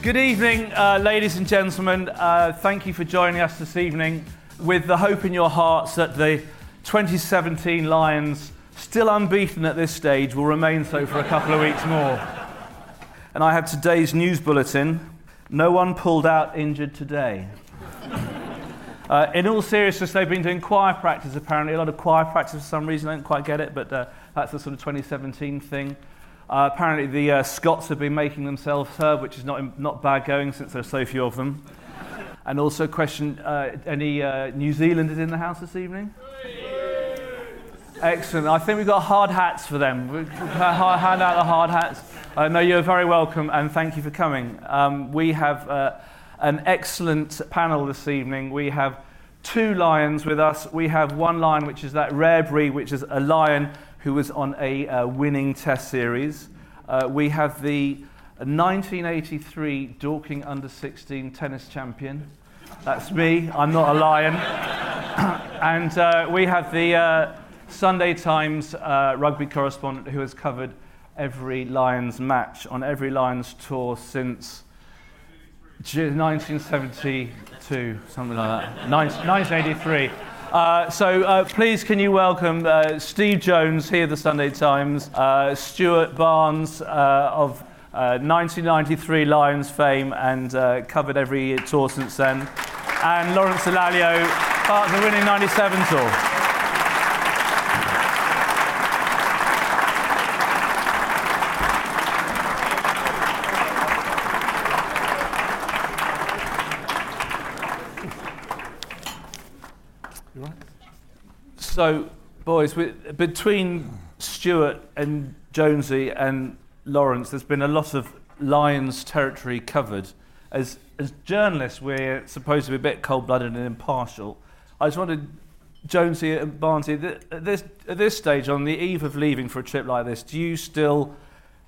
Good evening, ladies and gentlemen. Thank you for joining us this evening with the hope in your hearts that the 2017 Lions, still unbeaten at this stage, will remain so for a couple of weeks more. And I have today's news bulletin. No one pulled out injured today. In all seriousness, they've been doing choir practice, apparently. A lot of choir practice for some reason. I don't quite get it, but that's the sort of 2017 thing. Apparently the Scots have been making themselves heard, which is not bad going since there are so few of them. And also question, any New Zealanders in the house this evening? Yes. Excellent. I think we've got hard hats for them. We'll hand out the hard hats. No, you're very welcome and thank you for coming. We have an excellent panel this evening. We have two Lions with us. We have one Lion, which is that rare breed, which is a Lion who was on a winning test series. We have the 1983 Dorking Under-16 tennis champion. That's me, I'm not a Lion. And we have the Sunday Times rugby correspondent who has covered every Lions match on every Lions tour since 1972, something like that, 1983. Please can you welcome Steve Jones here at the Sunday Times, Stuart Barnes of 1993 Lions fame and covered every tour since then, and Lawrence Dallaglio, part of the winning 97 tour. So, boys, between Stuart and Jonesy and Lawrence, there's been a lot of Lions territory covered. As journalists, we're supposed to be a bit cold-blooded and impartial. I just wondered, Jonesy and Barnsley, at this stage, on the eve of leaving for a trip like this, do you still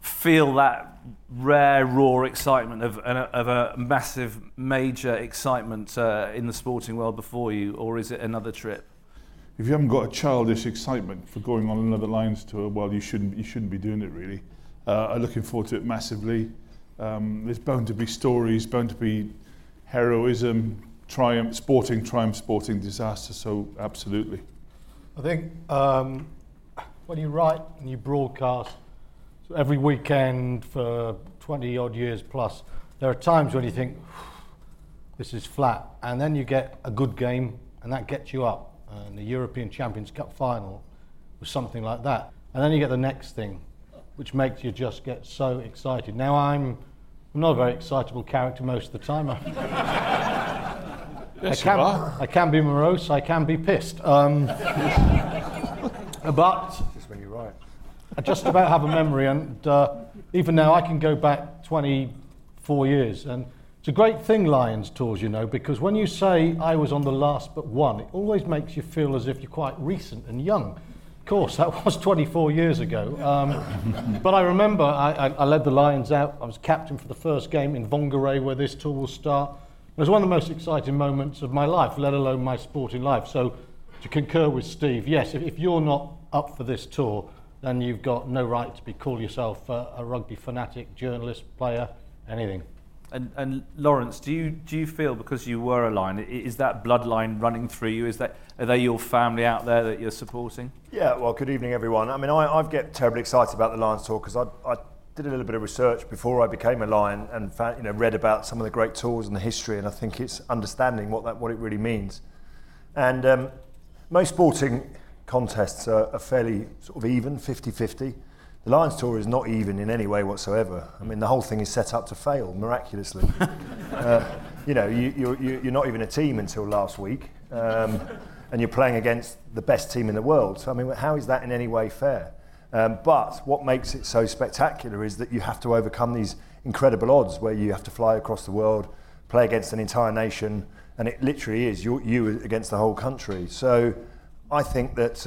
feel that rare, raw excitement of a massive, major excitement in the sporting world before you, or is it another trip? If you haven't got a childish excitement for going on another Lions tour, well, you shouldn't be doing it, really. I'm looking forward to it massively. There's bound to be stories, bound to be heroism, triumph, sporting disaster, so absolutely. I think when you write and you broadcast so every weekend for 20-odd years plus, there are times when you think, this is flat, and then you get a good game, and that gets you up. And the European Champions Cup final was something like that. And then you get the next thing, which makes you just get so excited. Now, I'm not a very excitable character most of the time. Yes, you are. I can be morose, I can be pissed. But just when you're right. I just about have a memory, and even now I can go back 24 years. And it's a great thing, Lions tours, you know, because when you say I was on the last but one, it always makes you feel as if you're quite recent and young. Of course, that was 24 years ago. But I remember I led the Lions out. I was captain for the first game in Whangarei, where this tour will start. It was one of the most exciting moments of my life, let alone my sporting life. So to concur with Steve, yes, if you're not up for this tour, then you've got no right to call yourself a rugby fanatic, journalist, player, anything. And Lawrence, do you feel, because you were a Lion, is that bloodline running through you? Are they your family out there that you're supporting? Yeah, well, good evening, everyone. I mean, I get terribly excited about the Lions tour because I did a little bit of research before I became a Lion and found, read about some of the great tours and the history, and I think it's understanding what it really means. And most sporting contests are fairly sort of even, 50-50. The Lions Tour is not even in any way whatsoever. I mean, the whole thing is set up to fail, miraculously. You're not even a team until last week. and you're playing against the best team in the world. So, I mean, how is that in any way fair? But what makes it so spectacular is that you have to overcome these incredible odds where you have to fly across the world, play against an entire nation, and it literally is you against the whole country. So I think that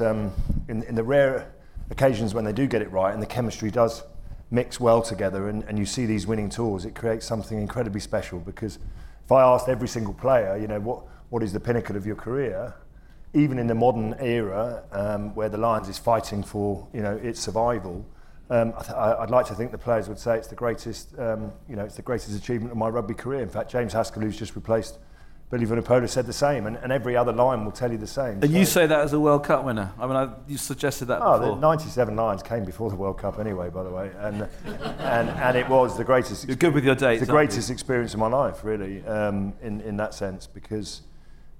in the rare occasions when they do get it right and the chemistry does mix well together and you see these winning tours, it creates something incredibly special. Because if I asked every single player, you know, what is the pinnacle of your career, even in the modern era where the Lions is fighting for, you know, its survival, I'd like to think the players would say it's the greatest, you know, it's the greatest achievement of my rugby career. In fact, James Haskell, who's just replaced Billy Vunipola, said the same, and every other Lion will tell you the same. And so, you say that as a World Cup winner. I mean, you suggested that before. The 97 Lions came before the World Cup anyway, by the way, and it was the greatest. You're good with your dates. The greatest experience of my life, really, in that sense, because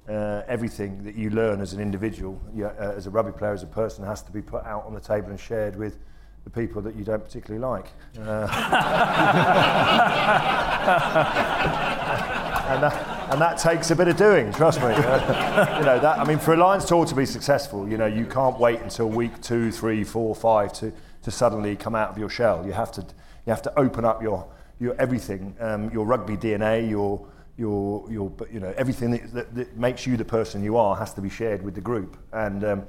everything that you learn as an individual, as a rugby player, as a person, has to be put out on the table and shared with the people that you don't particularly like. And that takes a bit of doing, trust me. You know, that, I mean, for a Lions tour to be successful, you know, you can't wait until week 2, 3, 4, 5 to suddenly come out of your shell. You have to open up your everything, your rugby DNA, your you know, everything that makes you the person you are has to be shared with the group. And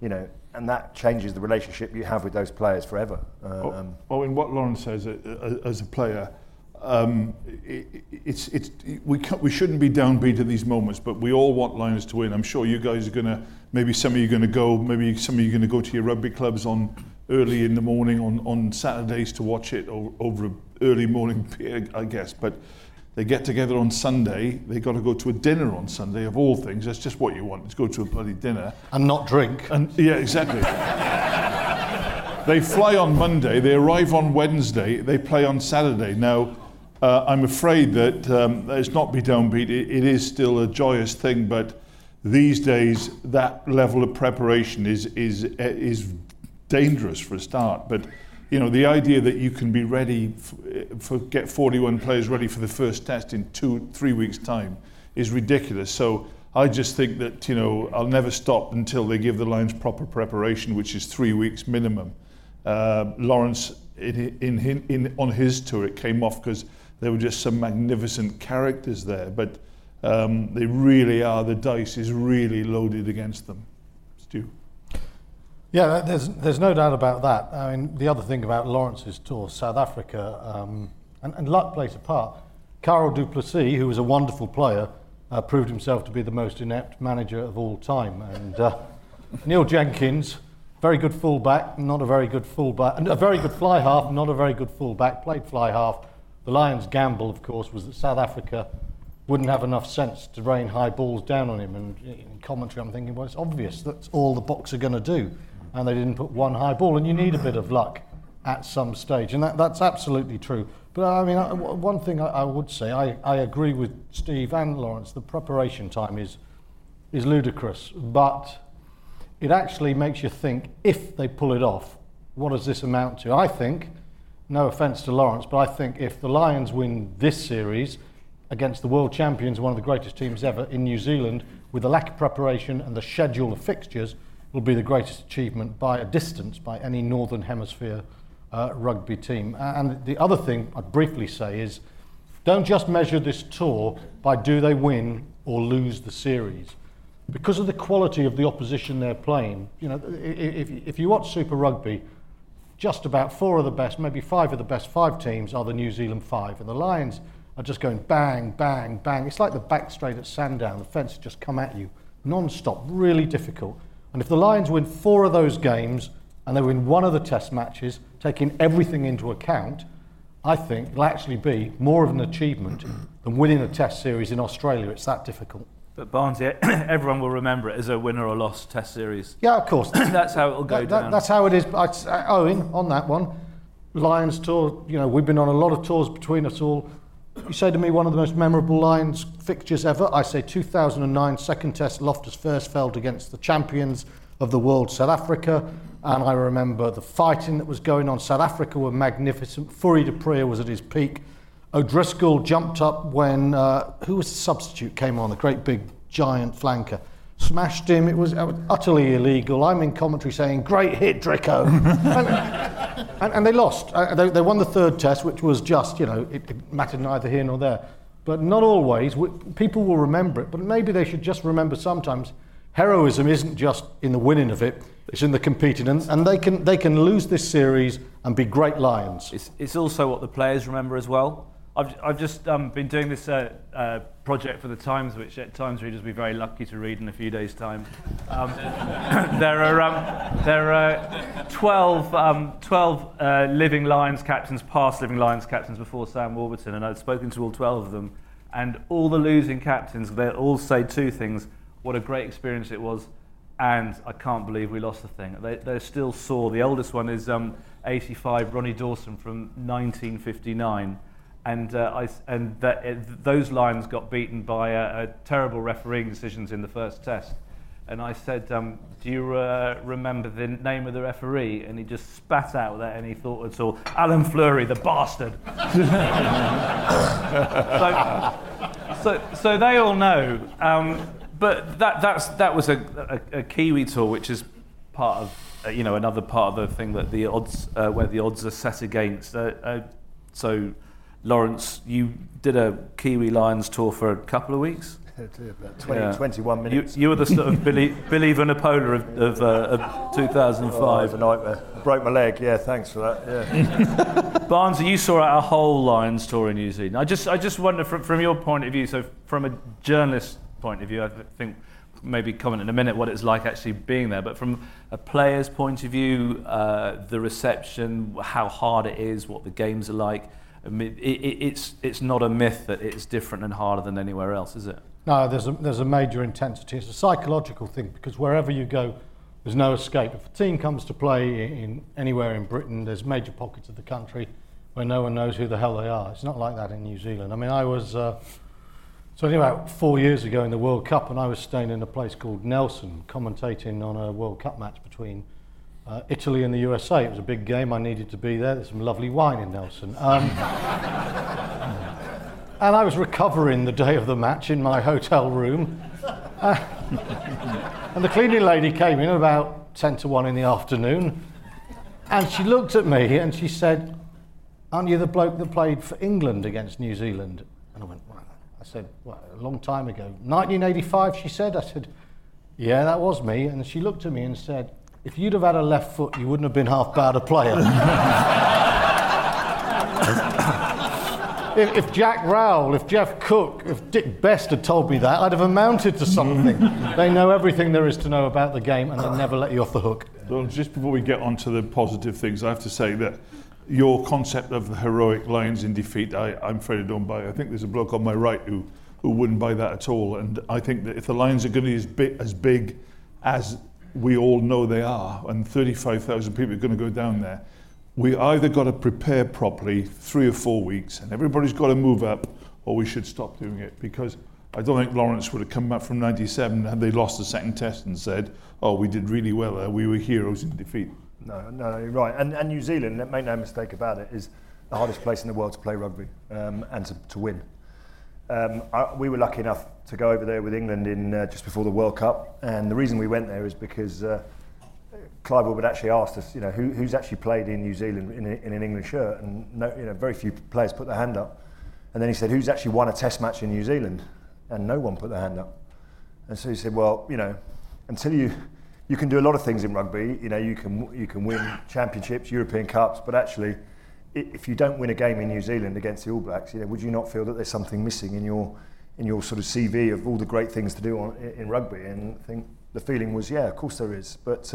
you know, and that changes the relationship you have with those players forever. In what Lawrence says as a player, we shouldn't be downbeat at these moments, but we all want Lions to win. I'm sure you guys are going to, maybe some of you are going to go to your rugby clubs on early in the morning on Saturdays to watch it over an early morning beer, I guess. But they get together on Sunday, they got to go to a dinner on Sunday, of all things. That's just what you want, is go to a bloody dinner. And not drink. And yeah, exactly. They fly on Monday, they arrive on Wednesday, they play on Saturday. Now, I'm afraid that it's not be downbeat, it is still a joyous thing, but these days that level of preparation is dangerous for a start. But you know, the idea that you can be ready, get 41 players ready for the first test in 2-3 weeks' time is ridiculous. So I just think that, you know, I'll never stop until they give the Lions proper preparation, which is 3 weeks minimum. Lawrence, on his tour, it came off because there were just some magnificent characters there, but they really are, the dice is really loaded against them. Stu? Yeah, there's no doubt about that. I mean, the other thing about Lawrence's tour, South Africa, and luck plays a part. Karel du Plessis, who was a wonderful player, proved himself to be the most inept manager of all time. And Neil Jenkins, very good fullback, not a very good fullback, and a very good fly half, not a very good fullback, played fly half. The Lions' gamble, of course, was that South Africa wouldn't have enough sense to rain high balls down on him. And in commentary, I'm thinking, well, it's obvious that's all the box are going to do. And they didn't put one high ball, and you need a bit of luck at some stage, and that's absolutely true. But I mean, one thing I would say, I agree with Steve and Lawrence, the preparation time is ludicrous, but it actually makes you think, if they pull it off, what does this amount to? I think, no offence to Lawrence, but I think if the Lions win this series against the world champions, one of the greatest teams ever in New Zealand, with the lack of preparation and the schedule of fixtures, will be the greatest achievement by a distance by any Northern Hemisphere rugby team. And the other thing I'd briefly say is, don't just measure this tour by do they win or lose the series. Because of the quality of the opposition they're playing, you know, if you watch Super Rugby, just about 4 of the best, maybe 5 of the best 5 teams are the New Zealand 5, and the Lions are just going bang, bang, bang. It's like the back straight at Sandown, the fence has just come at you non-stop, really difficult. And if the Lions win 4 of those games and they win one of the test matches, taking everything into account, I think it'll actually be more of an achievement than winning a test series in Australia. It's that difficult. But Barnes, everyone will remember it as a winner or lost test series. Yeah, of course. That's how it'll go down. That's how it is. Owen, on that one, Lions tour, you know, we've been on a lot of tours between us all. You say to me one of the most memorable Lions fixtures ever, I say 2009 second test, Loftus-Versfeld against the champions of the world, South Africa, and I remember the fighting that was going on. South Africa were magnificent, Fourie du Prier was at his peak, O'Driscoll jumped up when, who was the substitute came on, the great big giant flanker, smashed him. It was utterly illegal. I'm in commentary saying, great hit, Dricko. and they lost. They won the third test, which was just, it mattered neither here nor there. But not always. People will remember it, but maybe they should just remember sometimes heroism isn't just in the winning of it, it's in the competing. And they can lose this series and be great Lions. It's also what the players remember as well. I've just been doing this project for the Times, which Times readers will be very lucky to read in a few days' time. There are 12 living Lions captains, past living Lions captains before Sam Warburton, and I've spoken to all 12 of them, and all the losing captains, they all say two things: what a great experience it was, and I can't believe we lost the thing. They're still sore. The oldest one is 85, Ronnie Dawson, from 1959. And those Lions got beaten by terrible refereeing decisions in the first test. And I said, do you remember the name of the referee? And he just spat out that any thought at all. Alan Fleury, the bastard. so they all know. But that was a Kiwi tour, which is part of another part of the thing that the odds where the odds are set against. So. Lawrence, you did a Kiwi Lions tour for a couple of weeks. About 21 minutes. You were the sort of Billy Vunipola of 2005. Oh, it was a nightmare. I broke my leg. Yeah, thanks for that. Yeah. Barnes, you saw out a whole Lions tour in New Zealand. I just wonder from your point of view. So from a journalist's point of view, I think maybe comment in a minute what it's like actually being there. But from a player's point of view, the reception, how hard it is, what the games are like. I mean, it's not a myth that it's different and harder than anywhere else, is it? No, there's a major intensity. It's a psychological thing because wherever you go, there's no escape. If a team comes to play in anywhere in Britain, there's major pockets of the country where no one knows who the hell they are. It's not like that in New Zealand. I mean, I was talking about 4 years ago in the World Cup, and I was staying in a place called Nelson, commentating on a World Cup match between Italy and the USA. It was a big game. I needed to be there. There's some lovely wine in Nelson. And I was recovering the day of the match in my hotel room. And the cleaning lady came in about 10 to 1 in the afternoon. And she looked at me and she said, "Aren't you the bloke that played for England against New Zealand?" And I went, "Wow." I said, "Well, a long time ago. 1985, she said. I said, "Yeah, that was me." And she looked at me and said, "If you'd have had a left foot, you wouldn't have been half bad a player." If Jack Rowell, if Jeff Cook, if Dick Best had told me that, I'd have amounted to something. They know everything there is to know about the game, and they never let you off the hook. Well, just before we get on to the positive things, I have to say that your concept of the heroic Lions in defeat, I'm afraid I don't buy. I think there's a bloke on my right who wouldn't buy that at all. And I think that if the Lions are going to be as big as we all know they are, and 35,000 people are going to go down there, we either got to prepare properly 3 or 4 weeks, and everybody's got to move up, or we should stop doing it, because I don't think Lawrence would have come back from 97 had they lost the second test and said, "Oh, we did really well there, we were heroes in defeat." No, you're right. And New Zealand, make no mistake about it, is the hardest place in the world to play rugby and to win. We were lucky enough to go over there with England in just before the World Cup, and the reason we went there is because Clive Woodward actually asked us, who's actually played in New Zealand in an England shirt, and very few players put their hand up. And then he said, "Who's actually won a Test match in New Zealand?" And no one put their hand up. And so he said, "Well, until you can do a lot of things in rugby, you can win championships, European Cups, but actually, if you don't win a game in New Zealand against the All Blacks, would you not feel that there's something missing in your sort of CV of all the great things to do in rugby?" And I think the feeling was, yeah, of course there is. But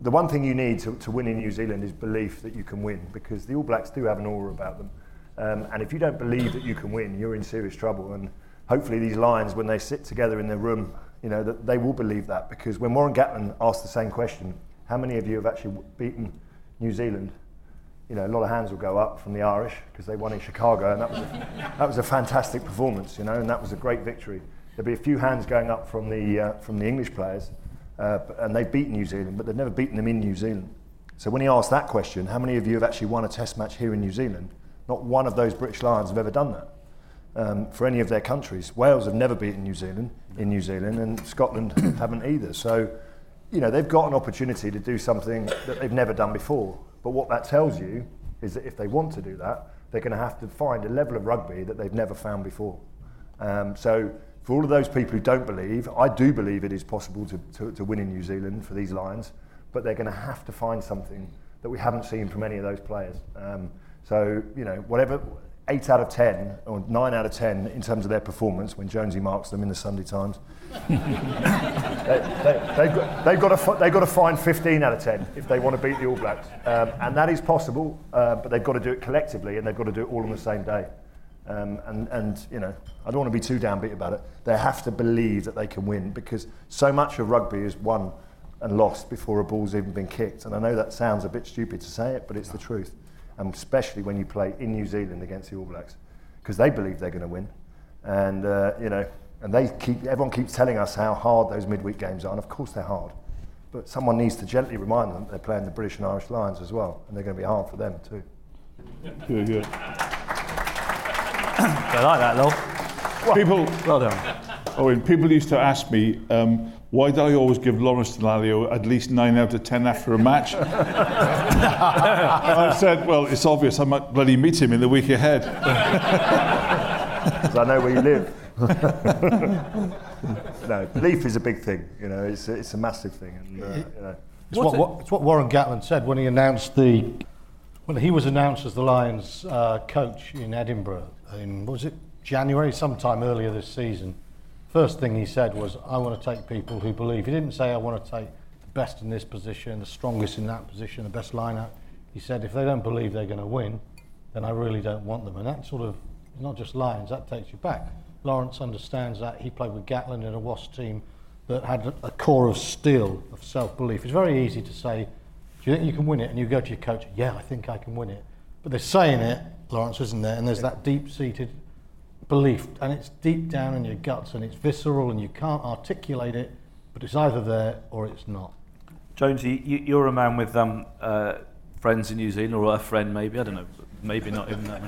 the one thing you need to win in New Zealand is belief that you can win, because the All Blacks do have an aura about them. And if you don't believe that you can win, you're in serious trouble. And hopefully these Lions, when they sit together in their room, that they will believe that. Because when Warren Gatland asked the same question, "How many of you have actually beaten New Zealand?" A lot of hands will go up from the Irish, because they won in Chicago, and that was a fantastic performance, and that was a great victory. There'll be a few hands going up from the English players, and they've beaten New Zealand, but they've never beaten them in New Zealand. So when he asked that question, "How many of you have actually won a Test match here in New Zealand?" not one of those British Lions have ever done that. for any of their countries. Wales have never beaten New Zealand in New Zealand, and Scotland haven't either. So, you know, they've got an opportunity to do something that they've never done before. But what that tells you is that if they want to do that, they're going to have to find a level of rugby that they've never found before. So for all of those people who don't believe, I do believe it is possible to win in New Zealand for these Lions, but they're going to have to find something that we haven't seen from any of those players. So, you know, whatever 8 out of 10 or 9 out of 10 in terms of their performance when Jonesy marks them in the Sunday Times, they've got to find 15 out of 10 if they want to beat the All Blacks. And that is possible, but they've got to do it collectively and they've got to do it all on the same day. And you know, I don't want to be too downbeat about it. They have to believe that they can win, because so much of rugby is won and lost before a ball's even been kicked. And I know that sounds a bit stupid to say it, but it's the truth. And especially when you play in New Zealand against the All Blacks, because they believe they're going to win, and you know, and everyone keeps telling us how hard those midweek games are, and of course they're hard, but someone needs to gently remind them that they're playing the British and Irish Lions as well, and they're going to be hard for them too. Good. I like that, Lol. Well done. Owen, people used to ask me, why do I always give Lawrence Dallaglio at least 9 out of 10 after a match? I said, well, it's obvious, I might bloody meet him in the week ahead. Because I know where you live. No, belief is a big thing, you know, it's a massive thing. And, you know. It's what Warren Gatland said when he announced when he was announced as the Lions coach in Edinburgh in, what was it, January, sometime earlier this season. First thing he said was, I want to take people who believe. He didn't say, I want to take the best in this position, the strongest in that position, the best line-out. He said, if they don't believe they're going to win, then I really don't want them. And that sort of, not just Lions, that takes you back. Lawrence understands that. He played with Gatland in a Wasps team that had a core of steel, of self-belief. It's very easy to say, do you think you can win it? And you go to your coach, yeah, I think I can win it. But they're saying it, Lawrence isn't there, and there's that deep-seated belief, and it's deep down in your guts, and it's visceral, and you can't articulate it, but it's either there or it's not. Jonesy, you're a man with friends in New Zealand, or a friend maybe, I don't know, maybe not even that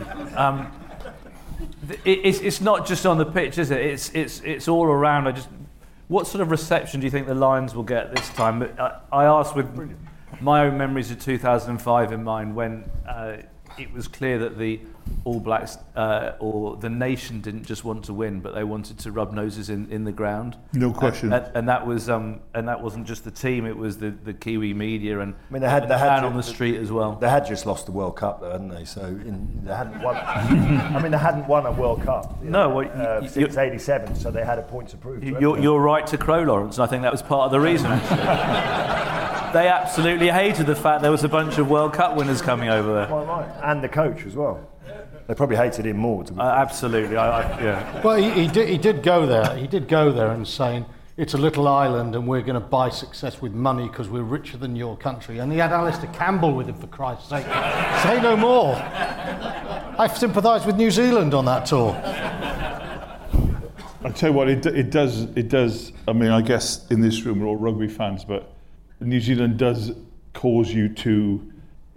many. It's not just on the pitch, is it? It's all around. What sort of reception do you think the Lions will get this time? I asked with my own memories of 2005 in mind, when it was clear that the All Blacks or the nation didn't just want to win, but they wanted to rub noses in the ground. No question. And that was and that wasn't just the team; it was the Kiwi media and I mean, they had on the street as well. They had just lost the World Cup, though, hadn't they? So they hadn't won. I mean, they hadn't won a World Cup. You know, no, well, since '87, so they had a point to prove. You're right to crow, Lawrence, and I think that was part of the reason. Actually. They absolutely hated the fact there was a bunch of World Cup winners coming over there. Quite right. And the coach as well. They probably hated him more. To be absolutely, yeah. Well, he did go there. He did go there and saying, it's a little island and we're going to buy success with money because we're richer than your country. And he had Alistair Campbell with him, for Christ's sake. Say no more. I've sympathised with New Zealand on that tour. I tell you what, it does. I mean, I guess in this room we're all rugby fans, but New Zealand does cause you to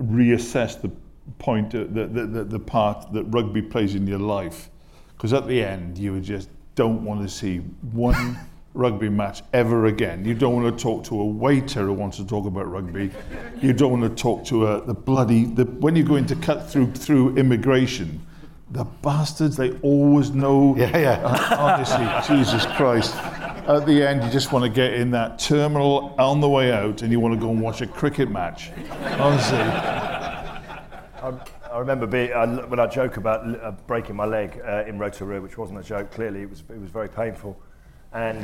reassess the point, the part that rugby plays in your life, because at the end you just don't want to see one rugby match ever again. You don't want to talk to a waiter who wants to talk about rugby. You don't want to talk to when you're going to cut through immigration, the bastards, they always know. Honestly, Jesus Christ. At the end, you just want to get in that terminal on the way out, and you want to go and watch a cricket match. Honestly, I remember when I joke about breaking my leg in Rotorua, which wasn't a joke. Clearly, it was very painful, and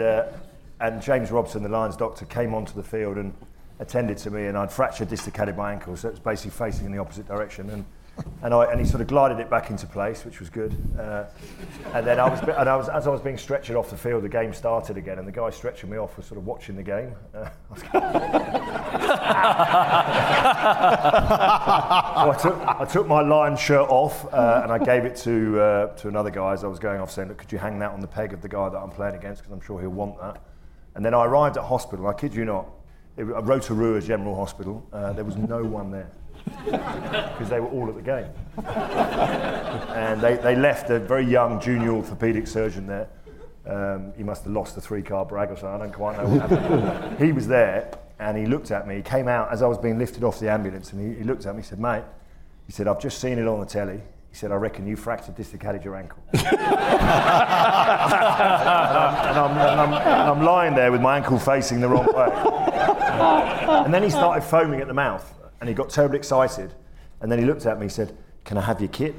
James Robson, the Lions doctor, came onto the field and attended to me, and I'd fractured, dislocated my ankle, so it was basically facing in the opposite direction, and he sort of glided it back into place, which was good. And then as I was being stretched off the field, the game started again, and the guy stretching me off was sort of watching the game. I took my Lion shirt off and I gave it to another guy as I was going off, saying, "Look, could you hang that on the peg of the guy that I'm playing against, because I'm sure he'll want that." And then I arrived at hospital. I kid you not, Rotorua General Hospital. There was no one there. because they were all at the game. And they left a very young junior orthopaedic surgeon there. He must have lost a three-car brag or something. I don't quite know what happened. He was there, and he looked at me. He came out as I was being lifted off the ambulance, and he looked at me. He said, "Mate," he said, "I've just seen it on the telly." He said, "I reckon you fractured, dislocated your ankle." And I'm lying there with my ankle facing the wrong way. And then he started foaming at the mouth, and he got terribly excited. And then he looked at me. He said, "Can I have your kit?"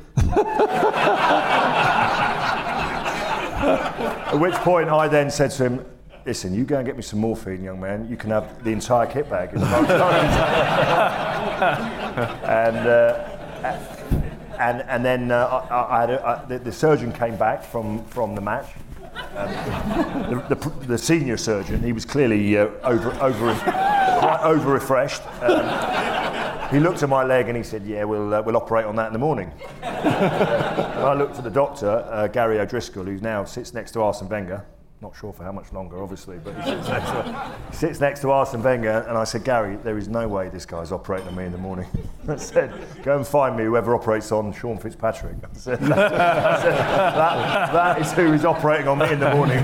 At which point I then said to him, "Listen, you go and get me some morphine, young man. You can have the entire kit bag." And then the surgeon came back from the match. The senior surgeon, he was clearly over refreshed. He looked at my leg and he said, "Yeah, we'll operate on that in the morning." And I looked at the doctor, Gary O'Driscoll, who now sits next to Arsene Wenger. Not sure for how much longer, obviously, but he sits next to Arsene Wenger, and I said, "Gary, there is no way this guy's operating on me in the morning." I said, "Go and find me whoever operates on Sean Fitzpatrick." I said, that is who is operating on me in the morning.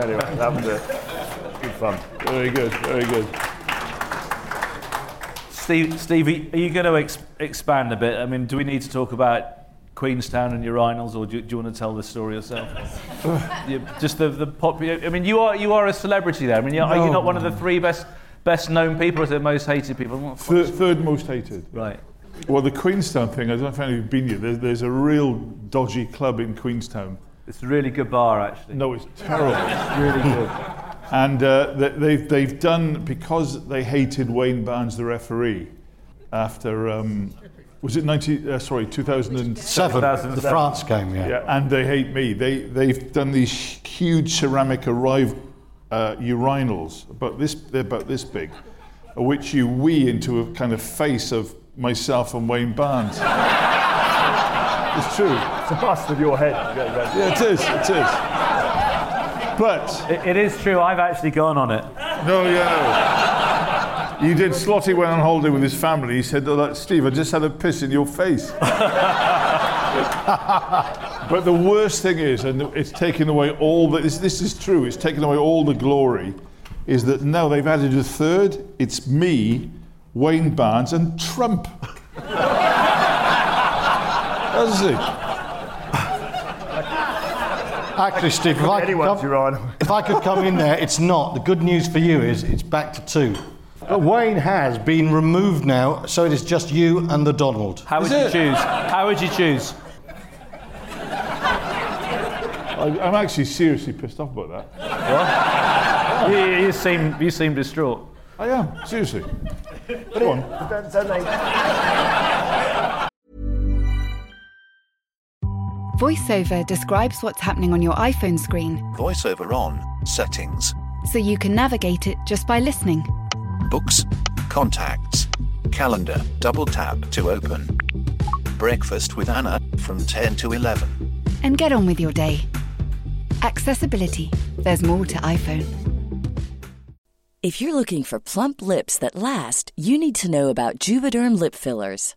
Anyway, that was it. Good fun. Very good, very good. Steve, are you going to expand a bit? I mean, do we need to talk about Queenstown and urinals, or do you want to tell the story yourself? Just the popular. I mean, you are a celebrity there. I mean, are you not one of the three best known people, or the most hated people? Third most hated. Right. Well, the Queenstown thing. I don't know if anyone's been here. There's a real dodgy club in Queenstown. It's a really good bar, actually. No, it's terrible. It's really good. And they've done, because they hated Wayne Barnes, the referee, after. Was it 2007? 2007. The France game, yeah. And they hate me. They've done these huge ceramic urinals, about this big, which you wee into a kind of face of myself and Wayne Barnes. It's true. It's a bust of your head. Yeah, it is. But it is true. I've actually gone on it. No, yeah. He did. Slotty went on holiday with his family. He said, "Steve, I just had a piss in your face." But the worst thing is, and it's taken away all the... This is true. It's taken away all the glory, is that now they've added a third. It's me, Wayne Barnes, and Trump. That's it. Actually, Steve, if I could come in there, it's not. The good news for you is it's back to two. But Wayne has been removed now, so it is just you and the Donald. How would you choose? I'm actually seriously pissed off about that. What? You seem distraught. I am, seriously. Come on. VoiceOver describes what's happening on your iPhone screen. VoiceOver on, settings. So you can navigate it just by listening. Books, contacts, calendar, double tap to open. Breakfast with Anna from 10 to 11. And get on with your day. Accessibility. There's more to iPhone. If you're looking for plump lips that last, you need to know about Juvederm lip fillers.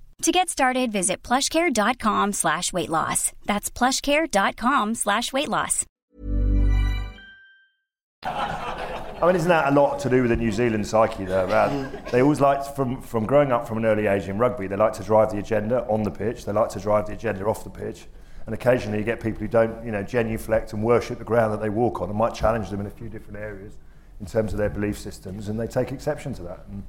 To get started, visit plushcare.com/weightloss. That's plushcare.com/weightloss. I mean, isn't that a lot to do with the New Zealand psyche, though? They always liked, from growing up from an early age in rugby, they like to drive the agenda on the pitch. They like to drive the agenda off the pitch. And occasionally you get people who don't, you know, genuflect and worship the ground that they walk on, and might challenge them in a few different areas in terms of their belief systems, and they take exception to that. And,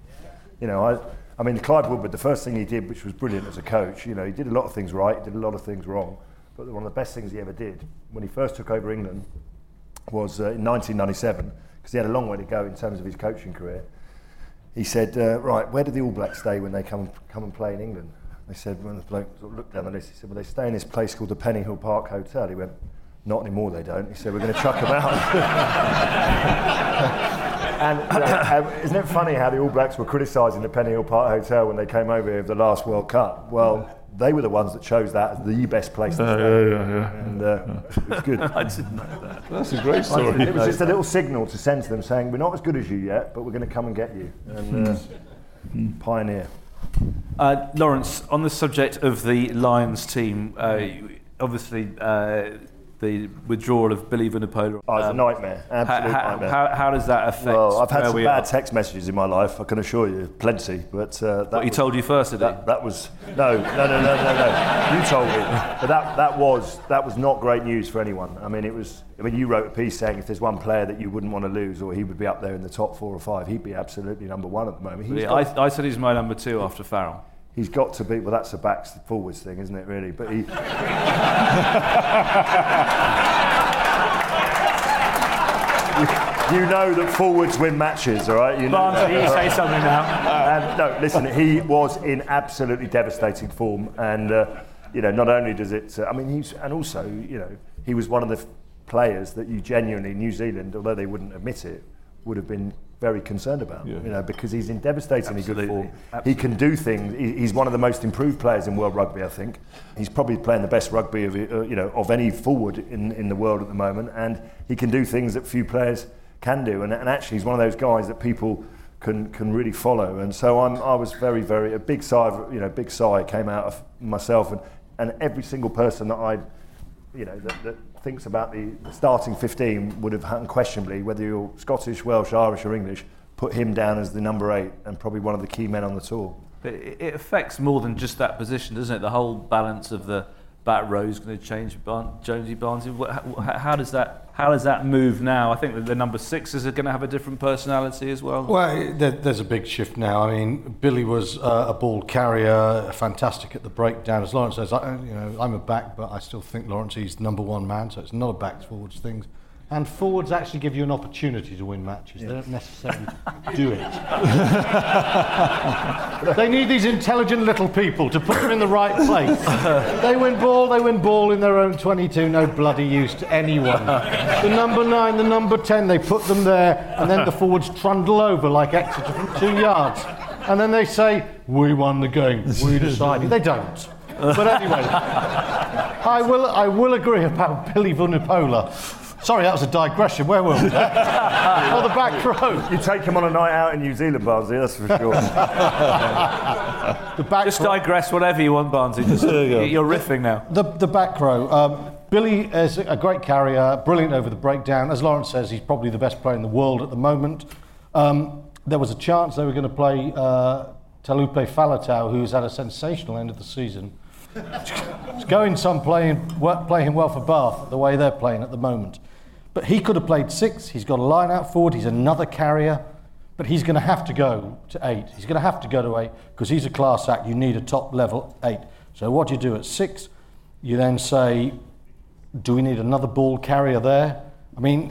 you know, I mean, Clive Woodward, the first thing he did, which was brilliant as a coach, you know, he did a lot of things right, he did a lot of things wrong, but one of the best things he ever did when he first took over England was in 1997, because he had a long way to go in terms of his coaching career. He said, right, where do the All Blacks stay when they come and play in England? They said, when the bloke sort of looked down the list, he said, well, they stay in this place called the Pennyhill Park Hotel. He went, not anymore, they don't. He said, we're going to chuck them out. And isn't it funny how the All Blacks were criticising the Pennyhill Park Hotel when they came over here for the last World Cup? Well, they were the ones that chose that as the best place to stay. It was good. I didn't know that. That's a great story. It was just a little signal to send to them saying, we're not as good as you yet, but we're going to come and get you. And pioneer. Lawrence, on the subject of the Lions team, obviously the withdrawal of Billy Vunipola. Oh, it's a nightmare. Absolute nightmare. How does that affect? Well, I've had some bad text messages in my life, I can assure you, plenty. But what he told you first, did he? That was no. You told me, but that was not great news for anyone. I mean, it was. I mean, you wrote a piece saying if there's one player that you wouldn't want to lose, or he would be up there in the top 4 or 5, he'd be absolutely number one at the moment. I said he's my number 2 after Farrell. He's got to be, well, that's a backs to forwards thing, isn't it, really? But he... you know that forwards win matches, all right? You know Barnes, you say something now. No, listen, he was in absolutely devastating form. And, you know, not only does it... I mean, he's... And also, you know, he was one of the players that you genuinely, New Zealand, although they wouldn't admit it, would have been very concerned about, you know, because he's in devastatingly good form. Absolutely. He can do things. He's one of the most improved players in world rugby, I think. He's probably playing the best rugby of, you know, of any forward in the world at the moment, and he can do things that few players can do. And actually, he's one of those guys that people can really follow. And so I was very, very a big sigh. Of, you know, big sigh came out of myself and every single person that I, you know, that thinks about the starting 15 would have unquestionably, whether you're Scottish, Welsh, Irish or English, put him down as the number 8 and probably one of the key men on the tour. But it affects more than just that position, doesn't it? The whole balance of the back row is going to change. Jonesy, Barnes, how does that move now? I think that the number 6s are going to have a different personality as well. Well, there's a big shift now. I mean, Billy was a ball carrier, fantastic at the breakdown. As Lawrence says, you know, I'm a back, but I still think Lawrence is the number 1 man, so it's not a back forwards thing. And forwards actually give you an opportunity to win matches. Yes. They don't necessarily do it. They need these intelligent little people to put them in the right place. They win ball in their own 22, no bloody use to anyone. The number 9, the number 10, they put them there, and then the forwards trundle over like Exeter from 2 yards. And then they say, we won the game, we decided. They don't. But anyway, I will agree about Billy Vunipola. Sorry, that was a digression. Where were we? The back row. You take him on a night out in New Zealand, Barnsley, that's for sure. Digress whatever you want, Barnsley. You're riffing now. The back row. Billy is a great carrier, brilliant over the breakdown. As Lawrence says, he's probably the best player in the world at the moment. There was a chance they were going to play Taulupe Faletau, who's had a sensational end of the season. It's going some playing well for Bath, the way they're playing at the moment. But he could have played 6, he's got a line out forward, he's another carrier, but he's going to have to go to 8. He's going to have to go to 8 because he's a class act, you need a top level 8. So what do you do at 6? You then say, do we need another ball carrier there? I mean,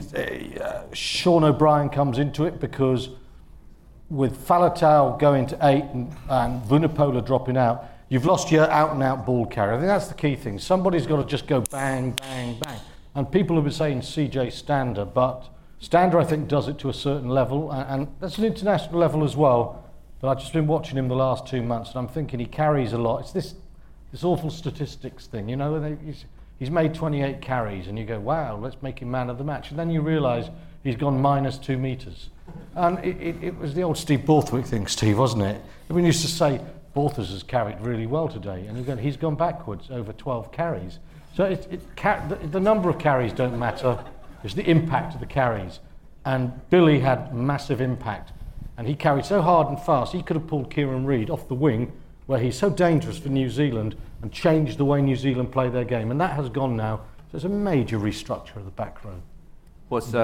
Sean O'Brien comes into it because with Faletau going to 8 and Vunipola dropping out, you've lost your out-and-out ball carrier. I think that's the key thing. Somebody's got to just go bang, bang, bang. And people have been saying C.J. Stander, but Stander, I think, does it to a certain level, and that's an international level as well. But I've just been watching him the last 2 months, and I'm thinking he carries a lot. It's this awful statistics thing, you know. He's made 28 carries, and you go, wow, let's make him man of the match. And then you realise he's gone minus 2 metres. And it was the old Steve Borthwick thing, Steve, wasn't it? Everyone used to say, Borthwick has carried really well today. And again, he's gone backwards over 12 carries. So the number of carries don't matter. It's the impact of the carries. And Billy had massive impact. And he carried so hard and fast, he could have pulled Kieran Reid off the wing, where he's so dangerous for New Zealand, and changed the way New Zealand play their game. And that has gone now. So it's a major restructure of the back row. What's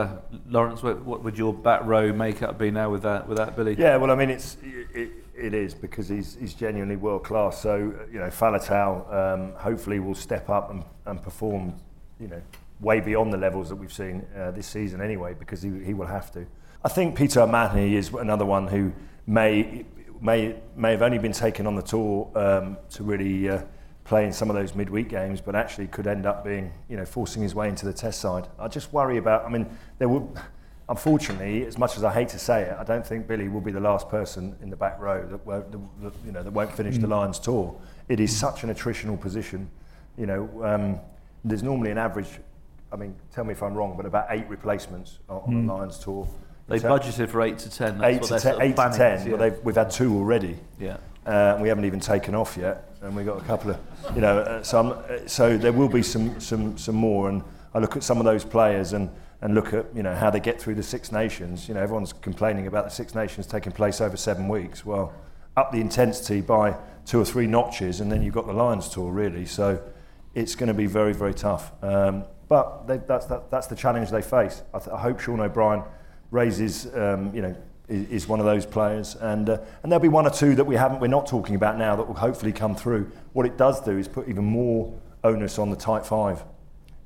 Lawrence? What would your back row makeup be now with that Billy? Yeah, well, I mean, it is because he's genuinely world class. So you know, Faletau hopefully will step up and perform, you know, way beyond the levels that we've seen this season anyway, because he will have to. I think Peter O'Mahony is another one who may have only been taken on the tour to really play in some of those midweek games, but actually could end up being, you know, forcing his way into the test side. I just worry about, I mean, there will, unfortunately, as much as I hate to say it, I don't think Billy will be the last person in the back row that won't finish the Lions tour. It is such an attritional position, you know. There's normally an average, I mean, tell me if I'm wrong, but about 8 replacements on the Lions tour. They budgeted for 8 to 10. Eight to ten. Well, we've had 2 already. Yeah. We haven't even taken off yet, and we've got a couple of, you know, so there will be some more. And I look at some of those players and look at, you know, how they get through the Six Nations. You know, everyone's complaining about the Six Nations taking place over 7 weeks. Well, up the intensity by 2 or 3 notches, and then you've got the Lions tour really. So it's going to be very, very tough. But that's the challenge they face. I hope Sean O'Brien raises, you know, is one of those players, and there'll be 1 or 2 that we're not talking about now that will hopefully come through. What it does do is put even more onus on the tight 5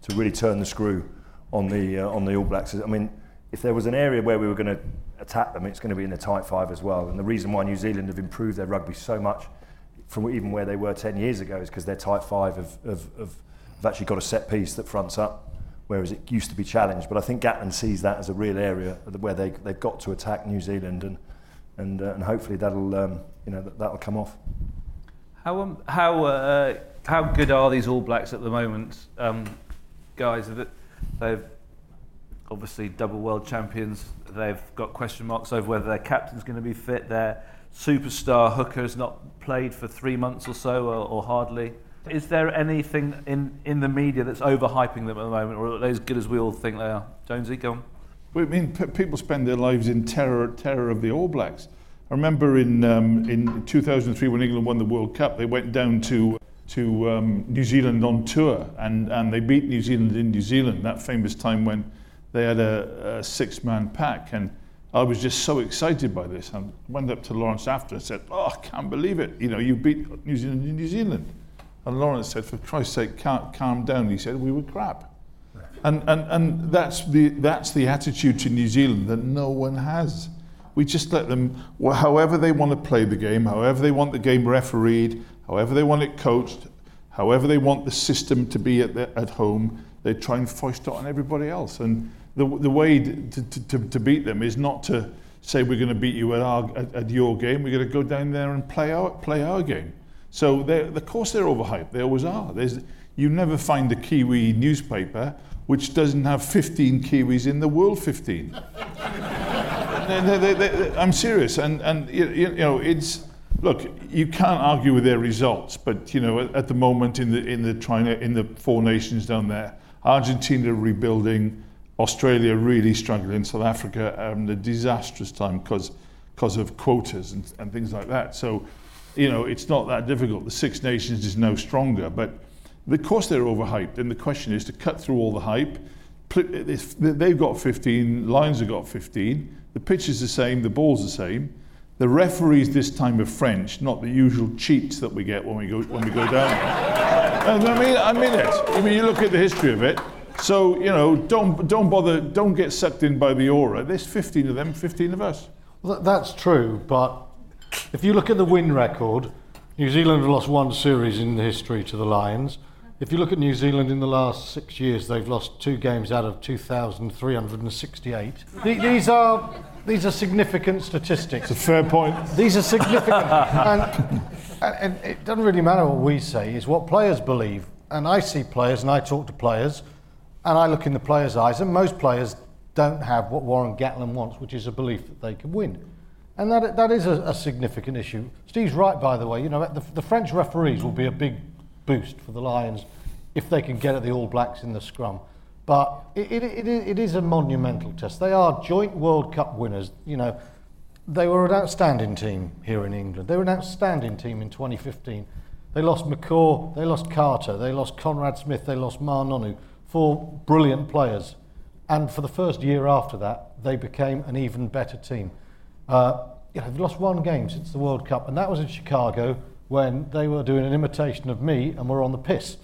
to really turn the screw on the All Blacks. I mean, if there was an area where we were going to attack them, it's going to be in the tight 5 as well. And the reason why New Zealand have improved their rugby so much from even where they were 10 years ago is because their tight 5 have actually got a set piece that fronts up, whereas it used to be challenged. But I think Gatland sees that as a real area where they've got to attack New Zealand, and hopefully that'll you know, that'll come off. How good are these All Blacks at the moment, guys? They've obviously double world champions. They've got question marks over whether their captain's going to be fit. Their superstar hooker has not played for 3 months or so, or hardly. Is there anything in the media that's overhyping them at the moment, or are they as good as we all think they are? Jonesy, go on. Well, I mean, people spend their lives in terror of the All Blacks. I remember in 2003 when England won the World Cup, they went down to New Zealand on tour, and they beat New Zealand in New Zealand, that famous time when they had a 6-man pack, and I was just so excited by this. I went up to Lawrence after and said, oh, I can't believe it, you know, you beat New Zealand in New Zealand. And Lawrence said, for Christ's sake, calm down. He said, we were crap. And that's the attitude to New Zealand that no one has. We just let them, however they want to play the game, however they want the game refereed, however they want it coached, however they want the system to be at home, they try and foist it on everybody else. And the way to beat them is not to say, we're going to beat you at your game, we're going to go down there and play our game. So of course they're overhyped, they always are. You never find a Kiwi newspaper which doesn't have 15 Kiwis in the world 15. I'm serious, and you know, it's, look, you can't argue with their results, but you know, at the moment in the Four Nations down there, Argentina rebuilding, Australia really struggling, South Africa having a disastrous time because of quotas and things like that. So, you know, it's not that difficult. The Six Nations is no stronger, but of course they're overhyped. And the question is to cut through all the hype. They've got 15, Lions have got 15. The pitch is the same, the ball's the same. The referees this time are French, not the usual cheats that we get when we go down there. And I mean it. I mean, you look at the history of it. So, you know, don't get sucked in by the aura. There's 15 of them, 15 of us. Well, that's true, but if you look at the win record, New Zealand have lost 1 series in the history to the Lions. If you look at New Zealand in the last 6 years, they've lost 2 games out of 2,368. These are These are significant statistics. It's a fair point. These are significant. and it doesn't really matter what we say, it's what players believe. And I see players and I talk to players and I look in the players' eyes, and most players don't have what Warren Gatland wants, which is a belief that they can win. And that is a significant issue. Steve's right, by the way. You know, the French referees will be a big boost for the Lions if they can get at the All Blacks in the scrum. But it is a monumental test. They are joint World Cup winners. You know, they were an outstanding team here in England. They were an outstanding team in 2015. They lost McCaw, they lost Carter, they lost Conrad Smith, they lost Mar Nonu. Four brilliant players. And for the first year after that, they became an even better team. They've lost one game since the World Cup, and that was in Chicago when they were doing an imitation of me and were on the piss.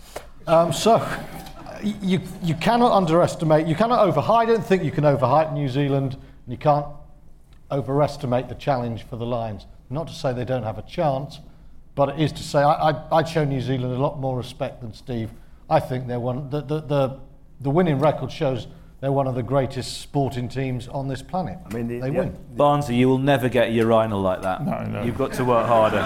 You cannot underestimate, you cannot overhype. I don't think you can overhype New Zealand, and you can't overestimate the challenge for the Lions. Not to say they don't have a chance, but it is to say I'd show New Zealand a lot more respect than Steve. I think they're one, the winning record shows they're one of the greatest sporting teams on this planet. I mean, they win. Barnsley, you will never get a urinal like that. No. You've got to work harder.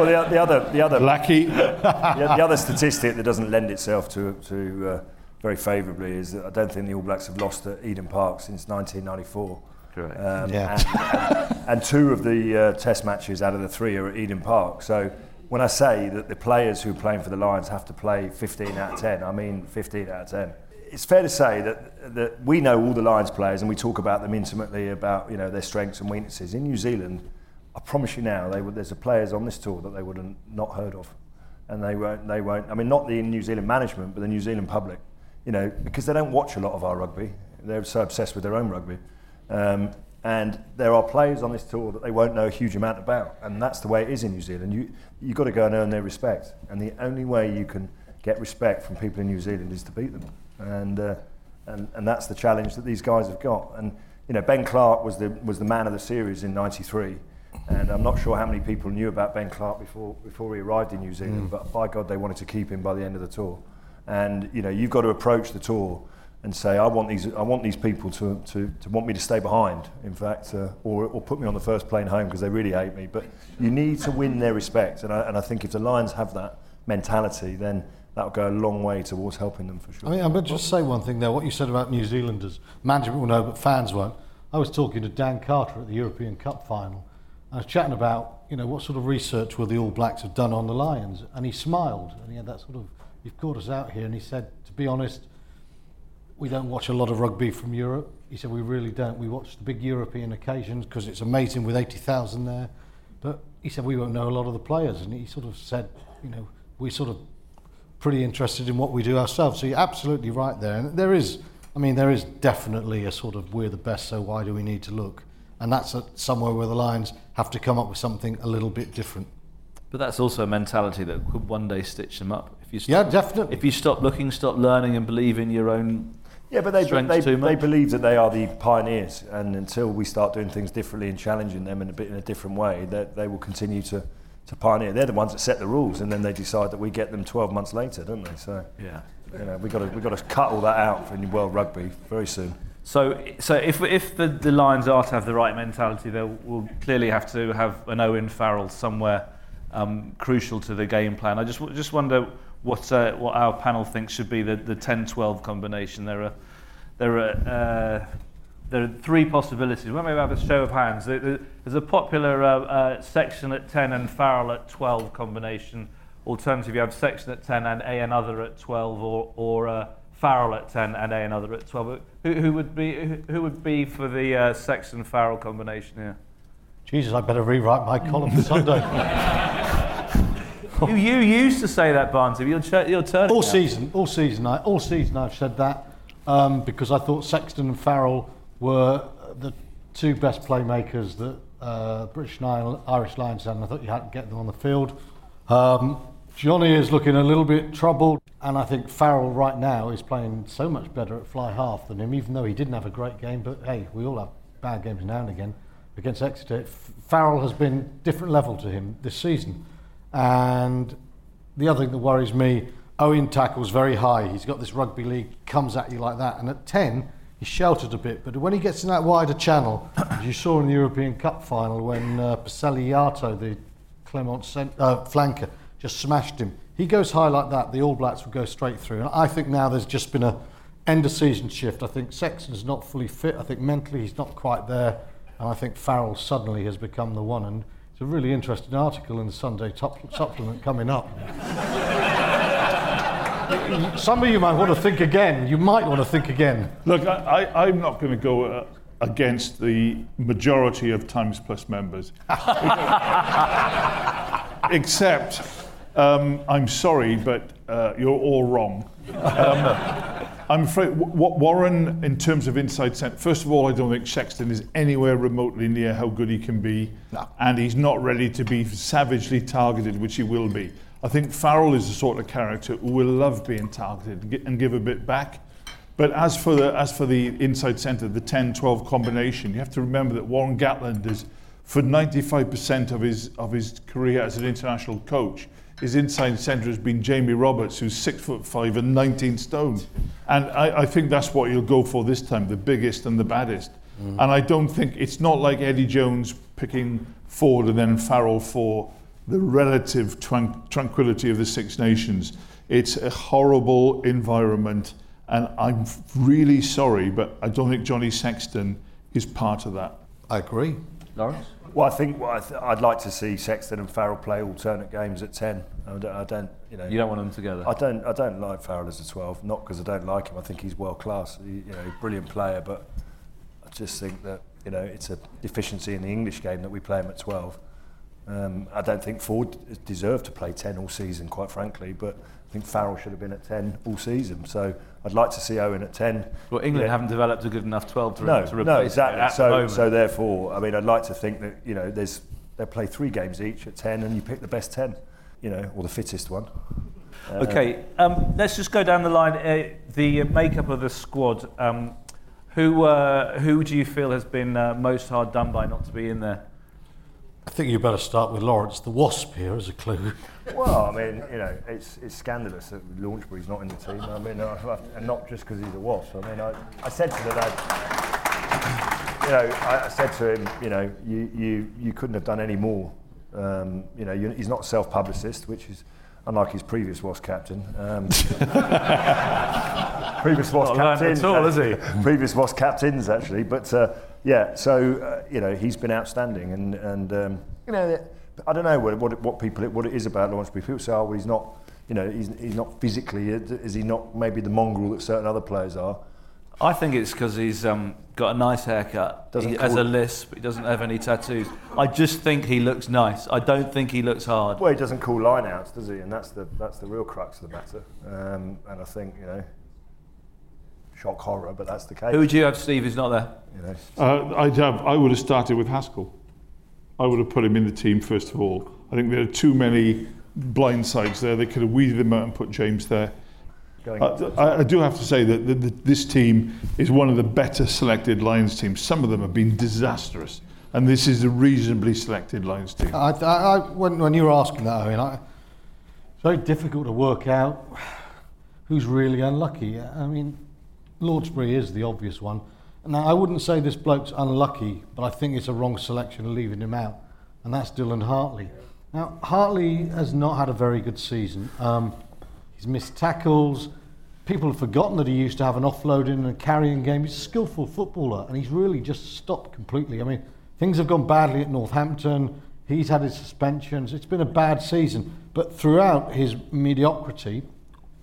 Well, the other lucky, the other statistic that doesn't lend itself to very favourably is that I don't think the All Blacks have lost at Eden Park since 1994. Correct. And two of the Test matches out of the three are at Eden Park. So when I say that the players who are playing for the Lions have to play 15 out of 10, I mean 15 out of 10. It's fair to say that we know all the Lions players and we talk about them intimately about, you know, their strengths and weaknesses. In New Zealand, I promise you now, there's a players on this tour that they would have not heard of, and they won't. I mean, not the New Zealand management, but the New Zealand public, you know, because they don't watch a lot of our rugby. They're so obsessed with their own rugby, and there are players on this tour that they won't know a huge amount about, and that's the way it is in New Zealand. You've got to go and earn their respect, and the only way you can get respect from people in New Zealand is to beat them. And that's the challenge that these guys have got. And you know, Ben Clark was the man of the series in '93, and I'm not sure how many people knew about Ben Clark before he arrived in New Zealand. But by God, they wanted to keep him by the end of the tour. And you know, you've got to approach the tour and say, I want these people to want me to stay behind. In fact, or put me on the first plane home because they really hate me. But you need to win their respect. And I think if the Lions have that mentality, then that'll go a long way towards helping them, for sure. I mean, I'm going to just say one thing there. What you said about New Zealanders, management will know, but fans won't. I was talking to Dan Carter at the European Cup final. I was chatting about, you know, what sort of research will the All Blacks have done on the Lions? And he smiled, and he had that sort of, you've caught us out here. And he said, to be honest, we don't watch a lot of rugby from Europe. He said, we really don't. We watch the big European occasions because it's amazing with 80,000 there. But he said, we won't know a lot of the players. And he sort of said, you know, we sort of pretty interested in what we do ourselves. So you're absolutely right there. And there is definitely a sort of, we're the best, so why do we need to look? And that's somewhere where the Lions have to come up with something a little bit different. But that's also a mentality that could one day stitch them up. If you stop, yeah, definitely. If you stop looking, stop learning, and believe in your own. Yeah, but they believe that they are the pioneers, and until we start doing things differently and challenging them in a different way, that they will continue to pioneer. They're the ones that set the rules, and then they decide that we get them 12 months later, don't they? So yeah, you know, we got to cut all that out in world rugby very soon. So if the Lions are to have the right mentality, they will clearly have to have an Owen Farrell somewhere crucial to the game plan. I just wonder what our panel thinks should be the 10-12 combination. There are three possibilities. Let me have a show of hands. There's a popular Sexton at 10 and Farrell at 12 combination. Alternatively, you have Sexton at 10 and A another at 12, or Farrell at 10 and A another at 12. Who would be for the Sexton Farrell combination here? Jesus, I better rewrite my column for Sunday. You used to say that, Barnes. You're turning all season. I've said that because I thought Sexton and Farrell were the two best playmakers that British and Irish Lions had, and I thought you had to get them on the field. Johnny is looking a little bit troubled, and I think Farrell right now is playing so much better at fly half than him, even though he didn't have a great game. But hey, we all have bad games now and again. Against Exeter, Farrell has been different level to him this season. And the other thing that worries me, Owen tackles very high. He's got this rugby league, comes at you like that, and at 10 He's sheltered a bit, but when he gets in that wider channel, as you saw in the European Cup final when Pasaliato, the Clermont flanker, just smashed him. He goes high like that, the All Blacks will go straight through. And I think now there's just been a end-of-season shift. I think Sexton's not fully fit. I think mentally he's not quite there. And I think Farrell suddenly has become the one. And it's a really interesting article in the Sunday supplement coming up. Some of you might want to think again. You might want to think again. Look, I'm not going to go against the majority of Times Plus members. Except, I'm sorry, but you're all wrong. I'm afraid what Warren, in terms of inside centre, first of all, I don't think Sexton is anywhere remotely near how good he can be. No. And he's not ready to be savagely targeted, which he will be. I think Farrell is the sort of character who will love being targeted and give a bit back. But as for the inside centre, the 10-12 combination, you have to remember that Warren Gatland is, for 95% of his career as an international coach, his inside centre has been Jamie Roberts, who's 6'5" and 19 stone. And I think that's what you'll go for this time, the biggest and the baddest. Mm. And I don't think, it's not like Eddie Jones picking Ford and then Farrell for the relative tranquility of the Six Nations. It's a horrible environment. And I'm really sorry, but I don't think Johnny Sexton is part of that. I agree. Lawrence? Well, I think I'd like to see Sexton and Farrell play alternate games at 10. I don't, you know. You don't want them together. I don't like Farrell as a 12. Not because I don't like him. I think he's world class. He's a brilliant player. But I just think that it's a deficiency in the English game that we play him at 12. I don't think Ford deserved to play 10 all season, quite frankly. But I think Farrell should have been at 10 all season. So I'd like to see Owen at 10. Well, England haven't developed a good enough 12 to replace. No, exactly. At the moment. So therefore, I mean, I'd like to think that they play 3 games each at 10, and you pick the best 10, or the fittest one. Okay, let's just go down the line. The makeup of the squad. Who do you feel has been most hard done by not to be in there? I think you better start with Lawrence, the Wasp here as a clue. Well, I mean, it's scandalous that Launchbury's not in the team. I mean, and not just because he's a Wasp. I mean, I said to the lad, I said to him, you couldn't have done any more. He's not a self-publicist, which is unlike his previous Wasp captain. Previous Wasp captain. Not all, is he? Previous Wasp captains, actually, but. Yeah, so he's been outstanding, and I don't know what it is about Lawrence. People say, oh, well, he's not, he's not physically. Is he not maybe the mongrel that certain other players are? I think it's because he's got a nice haircut. He has a lisp. He doesn't have any tattoos. I just think he looks nice. I don't think he looks hard. Well, he doesn't call line-outs, does he? And that's the real crux of the matter. And I think shock horror, but that's the case. Who would you have, Steve, who's not there? I would have started with Haskell. I would have put him in the team first of all. I think there are too many blindsides there. They could have weeded him out and put James there. I do have to say that this team is one of the better selected Lions teams. Some of them have been disastrous, and this is a reasonably selected Lions team. When you were asking that, it's very difficult to work out who's really unlucky. Lordsbury is the obvious one. Now, I wouldn't say this bloke's unlucky, but I think it's a wrong selection leaving him out, and that's Dylan Hartley. Now, Hartley has not had a very good season. He's missed tackles. People have forgotten that he used to have an offloading and a carrying game. He's a skillful footballer, and he's really just stopped completely. I mean, things have gone badly at Northampton. He's had his suspensions. It's been a bad season. But throughout his mediocrity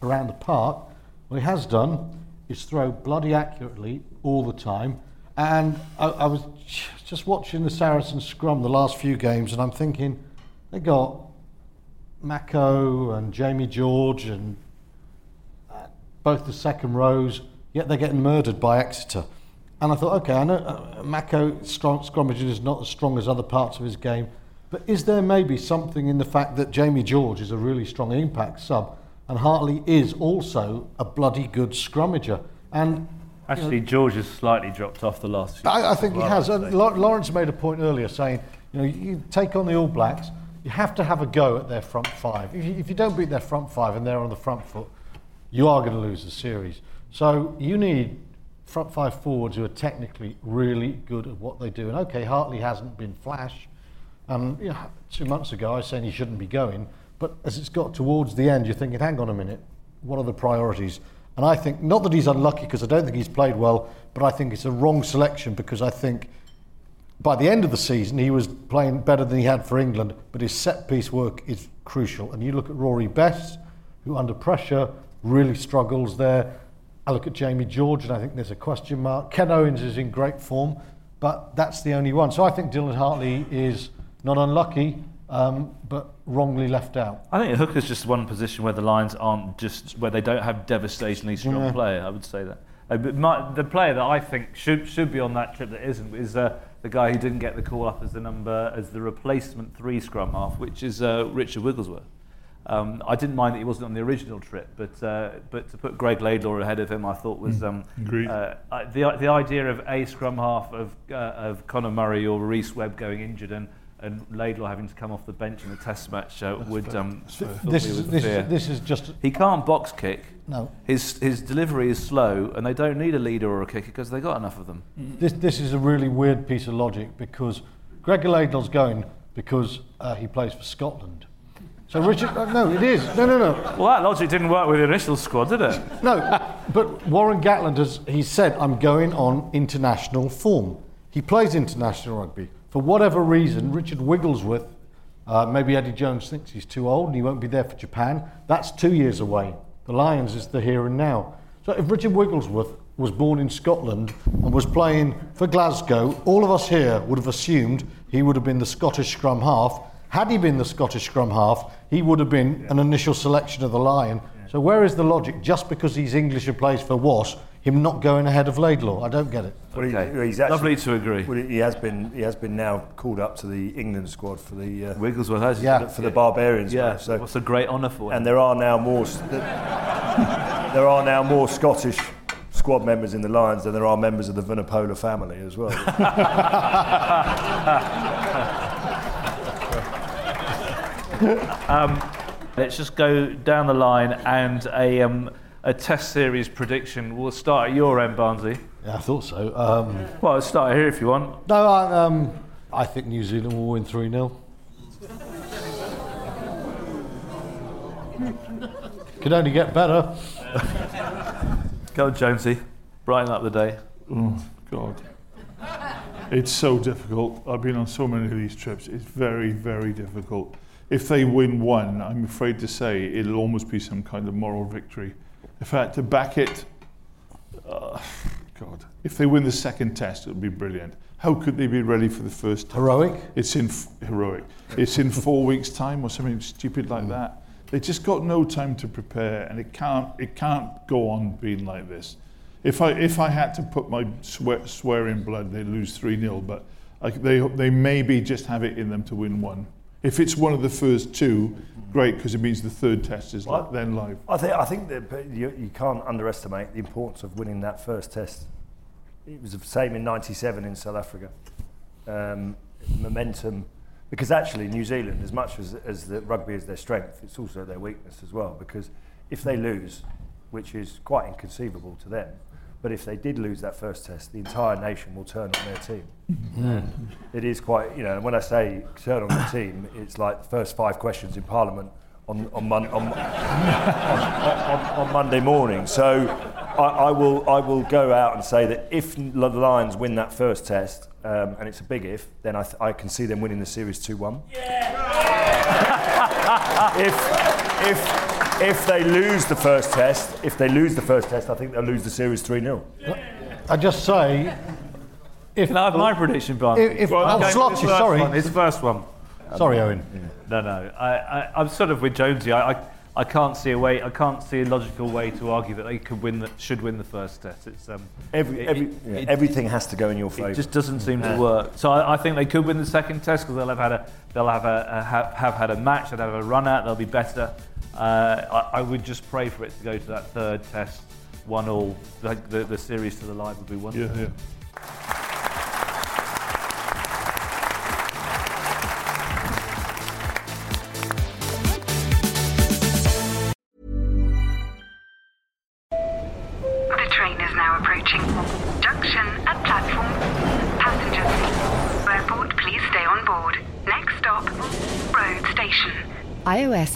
around the park, what he has done is throw bloody accurately all the time. And I was just watching the Saracens scrum the last few games, and I'm thinking, they got Mako and Jamie George and both the second rows, yet they're getting murdered by Exeter. And I thought, okay, I know Mako scrummaging is not as strong as other parts of his game, but is there maybe something in the fact that Jamie George is a really strong impact sub? And Hartley is also a bloody good scrummager. And actually, George has slightly dropped off the last few years. I think he has. Lawrence made a point earlier saying, you take on the All Blacks, you have to have a go at their front five. If you don't beat their front five and they're on the front foot, you are going to lose the series. So you need front five forwards who are technically really good at what they do. And okay, Hartley hasn't been flash. 2 months ago I was saying he shouldn't be going, but as it's got towards the end, you're thinking, hang on a minute, what are the priorities? And I think, not that he's unlucky, because I don't think he's played well, but I think it's a wrong selection, because I think by the end of the season he was playing better than he had for England, but his set piece work is crucial. And you look at Rory Best, who under pressure really struggles there. I look at Jamie George and I think there's a question mark. Ken Owens is in great form, but that's the only one. So I think Dylan Hartley is not unlucky, but wrongly left out. I think hooker's just one position where the Lions aren't just, where they don't have devastatingly strong player, I would say that. The player that I think should be on that trip that isn't is the guy who didn't get the call up as the number, as the replacement three scrum half, which is Richard Wigglesworth. I didn't mind that he wasn't on the original trip, but to put Greig Laidlaw ahead of him, I thought was the idea of a scrum half of Conor Murray or Reece Webb going injured and Laidlaw having to come off the bench in a test match would. This is just. He can't box kick. No. His delivery is slow, and they don't need a leader or a kicker because they got enough of them. This is a really weird piece of logic, because Greig Laidlaw's going because he plays for Scotland. So Richard, no, it is. No. Well, that logic didn't work with the initial squad, did it? No, but Warren Gatland he said, I'm going on international form. He plays international rugby. For whatever reason, Richard Wigglesworth, maybe Eddie Jones thinks he's too old and he won't be there for Japan. That's 2 years away. The Lions is the here and now. So if Richard Wigglesworth was born in Scotland and was playing for Glasgow, all of us here would have assumed he would have been the Scottish scrum half. Had he been the Scottish scrum half, he would have been an initial selection of the Lion. Yeah. So where is the logic? Just because he's English and plays for Wasps, him not going ahead of Laidlaw? I don't get it. Well, okay. He's actually, lovely to agree. Well, he has been now called up to the England squad for the Wigglesworth has the Barbarians. Yeah, so what's a great honour for him. And there are now more. There are now more Scottish squad members in the Lions than there are members of the Vunipola family as well. Let's just go down the line and a test series prediction. We'll start at your end, Barnsley. Yeah, I thought so. Well, let's start here if you want. No, I think New Zealand will win 3-0. Can only get better. Go on, Jonesy. Brighten up the day. Oh, God. It's so difficult. I've been on so many of these trips. It's very, very difficult. If they win one, I'm afraid to say it'll almost be some kind of moral victory. If I had to back it, God, if they win the second test, it'll be brilliant. How could they be ready for the first test? Heroic? Heroic. It's in 4 weeks' time or something stupid like that. They just got no time to prepare, and it can't go on being like this. If I had to put my swear in blood, they'd lose 3-0, but they maybe just have it in them to win one. If it's one of the first two, great, because it means the third test is then live. I think that you can't underestimate the importance of winning that first test. It was the same in '97 in South Africa. Momentum, because actually New Zealand, as much as the rugby is their strength, it's also their weakness as well. Because if they lose, which is quite inconceivable to them, but if they did lose that first test, the entire nation will turn on their team. Mm. It is quite, when I say turn on the team, it's like the first five questions in Parliament on Monday morning. So I will go out and say that if the Lions win that first test, and it's a big if, then I can see them winning the series 2-1. Yeah. If they lose the first test, I think they'll lose the series 3-0. I just say, can I have my prediction, Brian? I'll slot you. Sorry, it's the first one. Sorry, Owen. Yeah. No. I'm sort of with Jonesy. I can't see a way. I can't see a logical way to argue that they should win the first test. It's everything has to go in your favour. It just doesn't seem to work. So I think they could win the second test because they'll have had a match. They'll have a run out. They'll be better. I would just pray for it to go to that third test, 1-1. Like the series to the live would be wonderful. Yeah. The train is now approaching. iOS